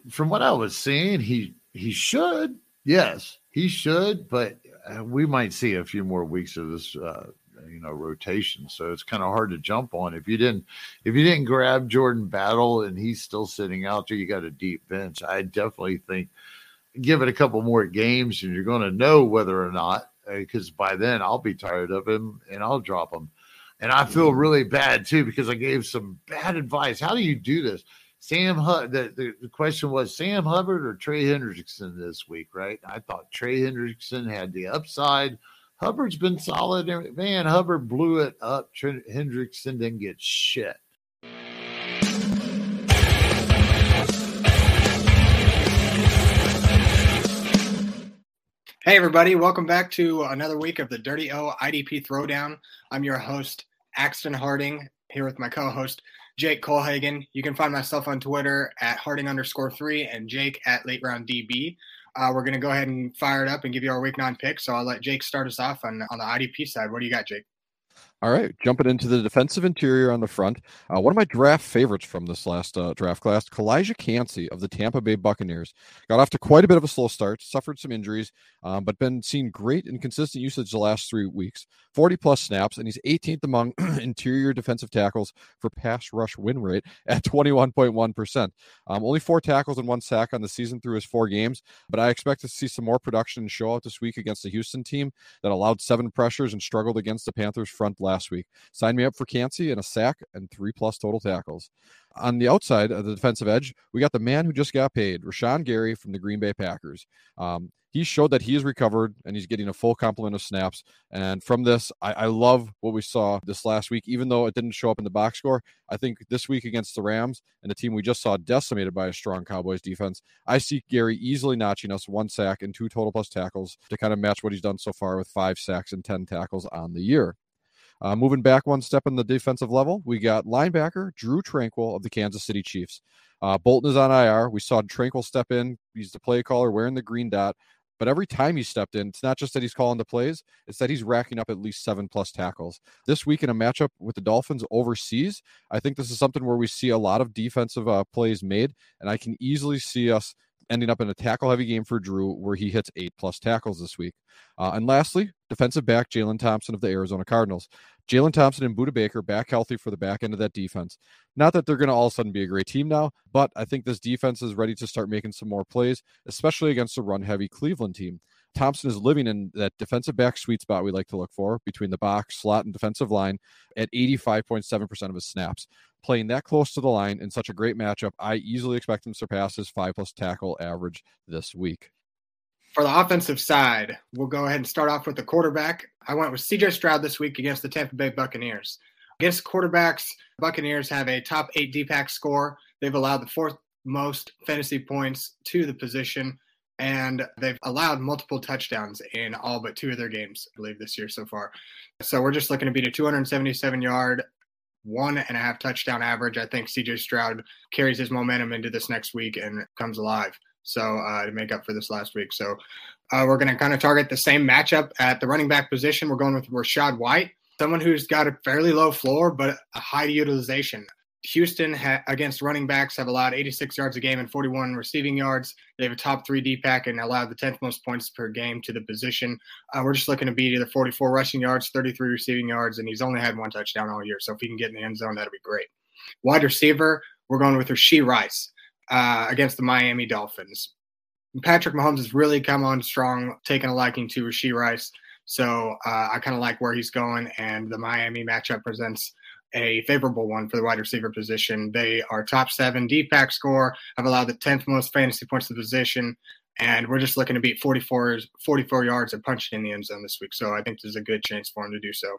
From what I was seeing, he he should. Yes, he should. But we might see a few more weeks of this uh, you know, rotation. So it's kind of hard to jump on. If you didn't, if you didn't grab Jordan Battle and he's still sitting out there, you got a deep bench. I definitely think give it a couple more games and you're going to know whether or not, because by then I'll be tired of him and I'll drop him. And I feel really bad too, because I gave some bad advice. How do you do this? Sam Hubbard, the, the, the question was Sam Hubbard or Trey Hendrickson this week, right? I thought Trey Hendrickson had the upside. Hubbard's been solid. Man, Hubbard blew it up. Trent Hendrickson didn't get shit. Hey, everybody. Welcome back to another week of the Dirty O I D P Throwdown. I'm your host, Axton Harding, here with my co-host, Jake Colhagen. You can find myself on Twitter at Harding underscore three and Jake at Late Round D B. Uh, we're going to go ahead and fire it up and give you our week nine pick. So I'll let Jake start us off on, on the I D P side. What do you got, Jake? All right. Jumping into the defensive interior on the front. Uh, one of my draft favorites from this last uh, draft class, Kalijah Cansey of the Tampa Bay Buccaneers. Got off to quite a bit of a slow start, suffered some injuries, um, but been seeing great and consistent usage the last three weeks. forty plus snaps, and he's eighteenth among interior defensive tackles for pass rush win rate at twenty-one point one percent. Um, only four tackles and one sack on the season through his four games, but I expect to see some more production show out this week against the Houston team that allowed seven pressures and struggled against the Panthers front last week. Sign me up for Cansey and a sack and three plus total tackles. On the outside of the defensive edge, we got the man who just got paid, Rashawn Gary from the Green Bay Packers. Um, he showed that he is recovered and he's getting a full complement of snaps. And from this, I, I love what we saw this last week, even though it didn't show up in the box score. I think this week against the Rams and the team we just saw decimated by a strong Cowboys defense, I see Gary easily notching us one sack and two total plus tackles to kind of match what he's done so far with five sacks and ten tackles on the year. Uh, moving back one step on the defensive level, we got linebacker Drew Tranquill of the Kansas City Chiefs. Uh, Bolton is on I R. We saw Tranquill step in. He's the play caller wearing the green dot. But every time he stepped in, it's not just that he's calling the plays. It's that he's racking up at least seven plus tackles. This week in a matchup with the Dolphins overseas, I think this is something where we see a lot of defensive uh, plays made. And I can easily see us ending up in a tackle-heavy game for Drew where he hits eight plus tackles this week. Uh, and lastly, defensive back Jalen Thompson of the Arizona Cardinals. Jalen Thompson and Budda Baker back healthy for the back end of that defense. Not that they're going to all of a sudden be a great team now, but I think this defense is ready to start making some more plays, especially against a run-heavy Cleveland team. Thompson is living in that defensive back sweet spot we like to look for between the box, slot, and defensive line at eighty-five point seven percent of his snaps. Playing that close to the line in such a great matchup, I easily expect him to surpass his five-plus tackle average this week. For the offensive side, we'll go ahead and start off with the quarterback. I went with C J Stroud this week against the Tampa Bay Buccaneers. Against quarterbacks, Buccaneers have a top eight D PAC score. They've allowed the fourth most fantasy points to the position, and they've allowed multiple touchdowns in all but two of their games, I believe, this year so far. So we're just looking to beat a two hundred seventy-seven yard, one and a half touchdown average. I think C J Stroud carries his momentum into this next week and comes alive. So uh, to make up for this last week. So uh, we're going to kind of target the same matchup at the running back position. We're going with Rachaad White, someone who's got a fairly low floor, but a high utilization. Houston ha- against running backs have allowed eighty-six yards a game and forty-one receiving yards. They have a top three D PAC and allowed the tenth most points per game to the position. Uh, we're just looking to beat either forty-four rushing yards, thirty-three receiving yards, and he's only had one touchdown all year. So if he can get in the end zone, that'll be great. Wide receiver, we're going with Rashee Rice. Uh, against the Miami Dolphins. Patrick Mahomes has really come on strong, taking a liking to Rashee Rice. So uh, I kind of like where he's going, and the Miami matchup presents a favorable one for the wide receiver position. They are top seven D PAC score, have allowed the tenth most fantasy points to the position, and we're just looking to beat forty-four, forty-four yards and punch it in the end zone this week. So I think there's a good chance for him to do so.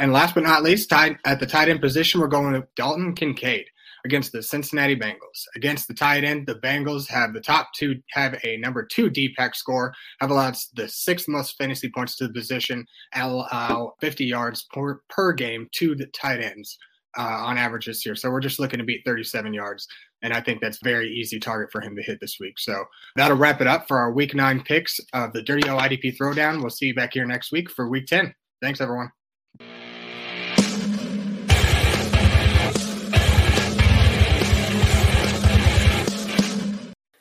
And last but not least, tied at the tight end position, we're going with Dalton Kincaid against the Cincinnati Bengals. Against the tight end, the Bengals have the top two, have a number two D PAC score, have allowed the sixth most fantasy points to the position, and allow fifty yards per, per game to the tight ends uh, on average this year. So we're just looking to beat thirty-seven yards, and I think that's a very easy target for him to hit this week. So that'll wrap it up for our Week nine picks of the Dirty O I D P Throwdown. We'll see you back here next week for Week ten. Thanks, everyone.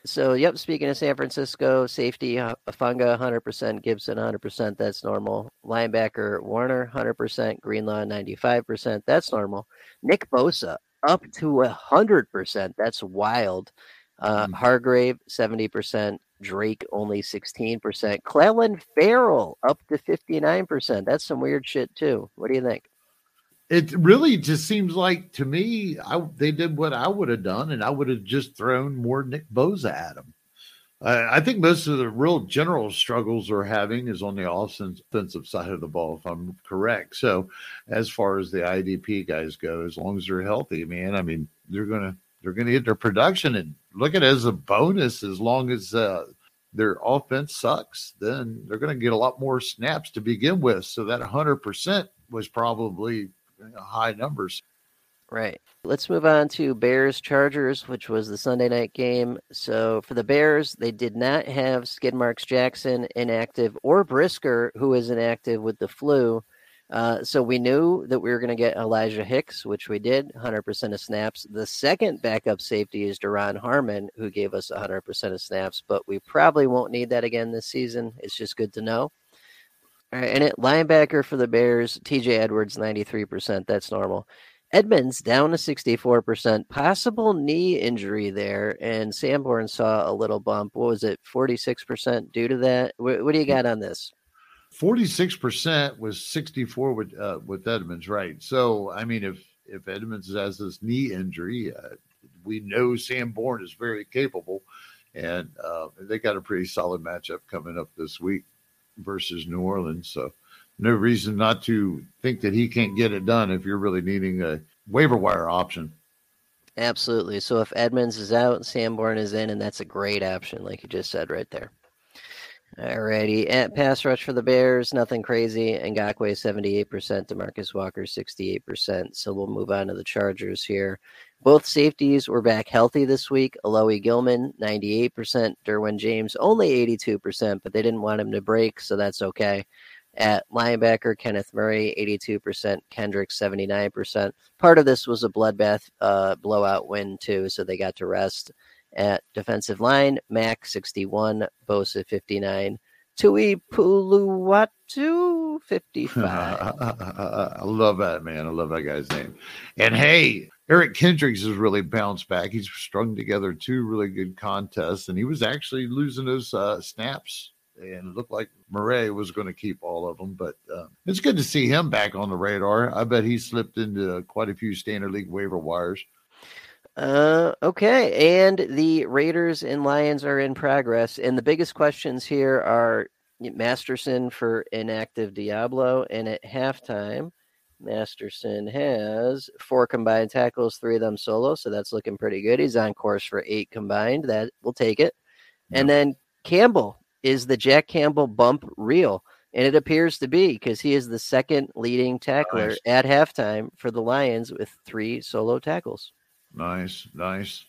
So, yep, speaking of San Francisco, safety, Funga, one hundred percent, Gibson, one hundred percent, that's normal. Linebacker, Warner, one hundred percent, Greenlaw, ninety-five percent, that's normal. Nick Bosa, up to one hundred percent, that's wild. Uh, Hargrave, seventy percent, Drake, only sixteen percent. Clellan Farrell, up to fifty-nine percent, that's some weird shit, too. What do you think? It really just seems like, to me, I, they did what I would have done, and I would have just thrown more Nick Bosa at them. Uh, I think most of the real general struggles they're having is on the offensive side of the ball, if I'm correct. So as far as the I D P guys go, as long as they're healthy, man, I mean, they're going to they're gonna get their production. And look at it as a bonus, as long as uh, their offense sucks, then they're going to get a lot more snaps to begin with. So that one hundred percent was probably high numbers. Right. Let's move on to Bears Chargers, which was the Sunday night game. So for the Bears, they did not have Skidmarks Jackson inactive or Brisker, who is inactive with the flu. Uh, so we knew that we were going to get Elijah Hicks, which we did, one hundred percent of snaps. The second backup safety is Daron Harmon, who gave us one hundred percent of snaps, but we probably won't need that again this season. It's just good to know. All right, and at linebacker for the Bears, T J Edwards, ninety-three percent. That's normal. Edmonds down to sixty-four percent. Possible knee injury there, and Sanborn saw a little bump. What was it, forty-six percent due to that? What, what do you got on this? forty-six percent was sixty-four with uh, with Edmonds, right? So, I mean, if, if Edmonds has this knee injury, uh, we know Sanborn is very capable, and uh, they got a pretty solid matchup coming up this week versus New Orleans. So no reason not to think that he can't get it done if you're really needing a waiver wire option. Absolutely. So if Edmonds is out, Sanborn is in, and that's a great option, like you just said right there. All righty. At pass rush for the Bears, nothing crazy. Ngakoue, seventy-eight percent. DeMarcus Walker, sixty-eight percent. So we'll move on to the Chargers here. Both safeties were back healthy this week. Alohi Gilman, ninety-eight percent. Derwin James, only eighty-two percent, but they didn't want him to break, so that's okay. At linebacker, Kenneth Murray, eighty-two percent. Kendrick, seventy-nine percent. Part of this was a bloodbath uh, blowout win, too, so they got to rest. At defensive line, Mack, sixty-one. Bosa, fifty-nine. Tuipuluwatu fifty-five. I love that, man. I love that guy's name. And hey, Eric Kendricks has really bounced back. He's strung together two really good contests, and he was actually losing those uh, snaps. And it looked like Murray was going to keep all of them. But uh, it's good to see him back on the radar. I bet he slipped into quite a few standard league waiver wires. Uh, okay. And the Raiders and Lions are in progress. And the biggest questions here are Masterson for inactive Diablo. And at halftime, Masterson has four combined tackles, three of them solo. So that's looking pretty good. He's on course for eight combined. That will take it. Yep. And then Campbell. Is the Jack Campbell bump real? And it appears to be, because he is the second leading tackler nice. at halftime for the Lions with three solo tackles. Nice, nice.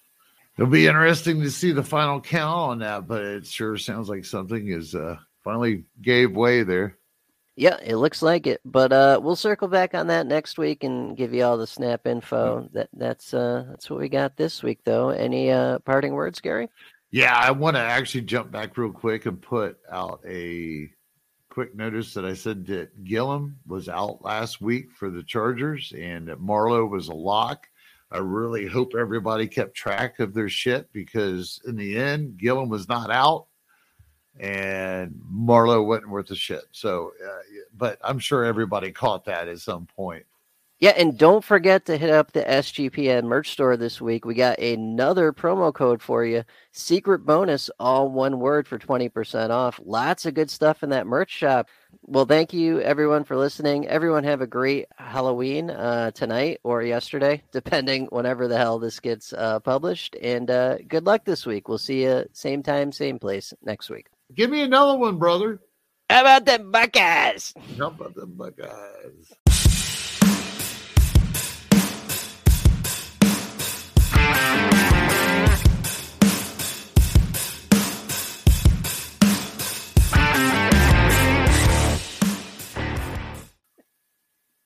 It'll be interesting to see the final count on that, but it sure sounds like something is uh, finally gave way there. Yeah, it looks like it. But uh, we'll circle back on that next week and give you all the snap info. That that's uh, that's what we got this week, though. Any uh, parting words, Gary? Yeah, I want to actually jump back real quick and put out a quick notice that I said that Gillum was out last week for the Chargers and that Marlowe was a lock. I really hope everybody kept track of their shit, because in the end, Gillum was not out and Marlowe wasn't worth a shit. So, uh, but I'm sure everybody caught that at some point. Yeah, and don't forget to hit up the S G P N merch store this week. We got another promo code for you. Secret bonus, all one word, for twenty percent off. Lots of good stuff in that merch shop. Well, thank you, everyone, for listening. Everyone have a great Halloween uh, tonight or yesterday, depending whenever the hell this gets uh, published. And uh, good luck this week. We'll see you same time, same place next week. Give me another one, brother. How about them Buckeyes? How about them Buckeyes?